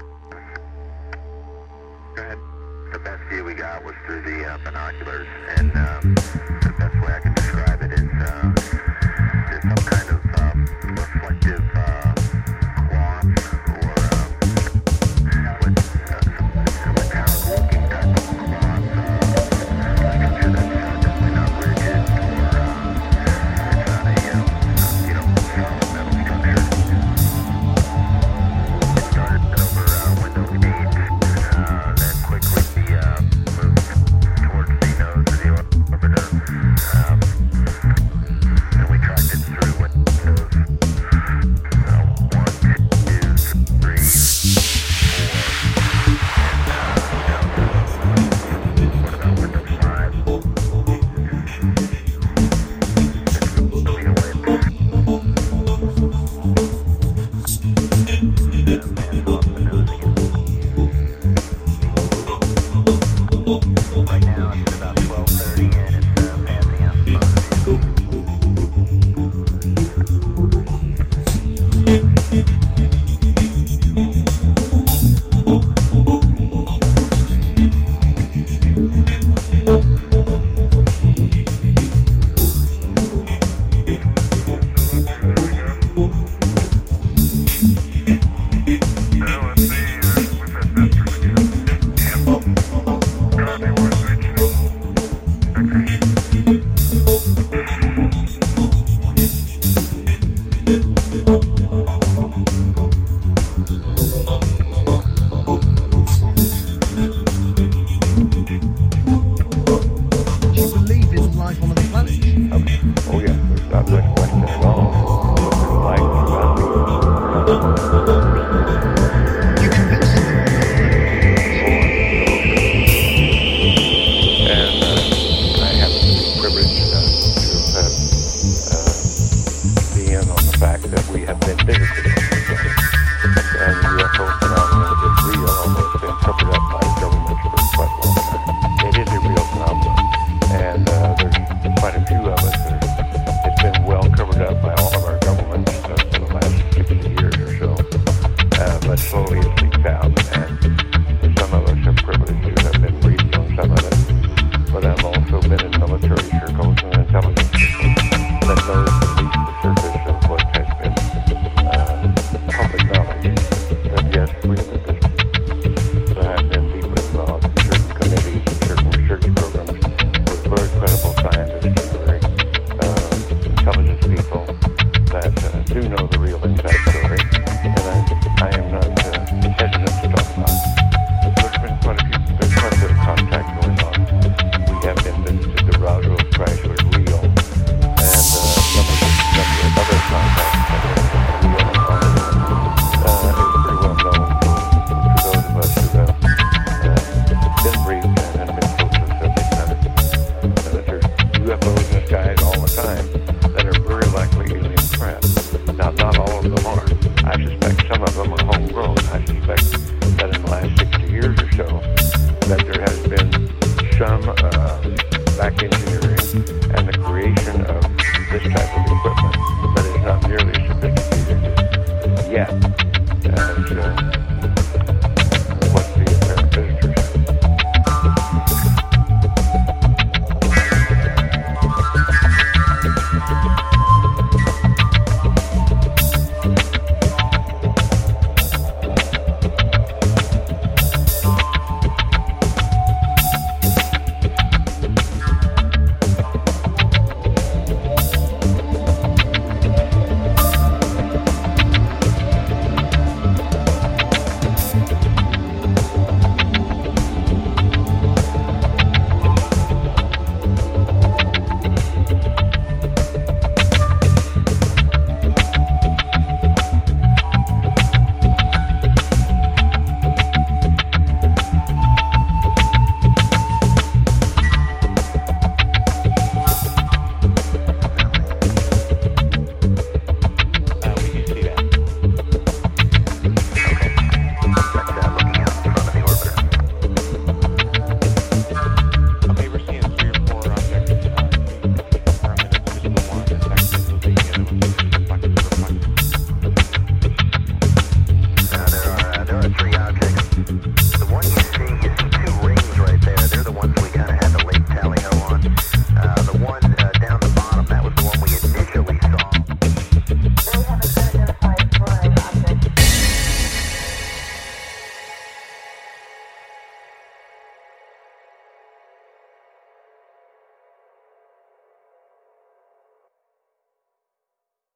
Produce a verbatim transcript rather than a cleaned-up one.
Go ahead. The best view we got was through the uh, binoculars, and um, the best way I can describe it is uh, there's some kind of um, reflective uh, cloth or um, with, uh, some, some metallic-looking type of cloth. I'm sure that's definitely not rigid, or uh, it's not a um, you know, solid metal structure. It started over uh, Windows eight. Type of equipment that is not nearly sophisticated yet. And, uh,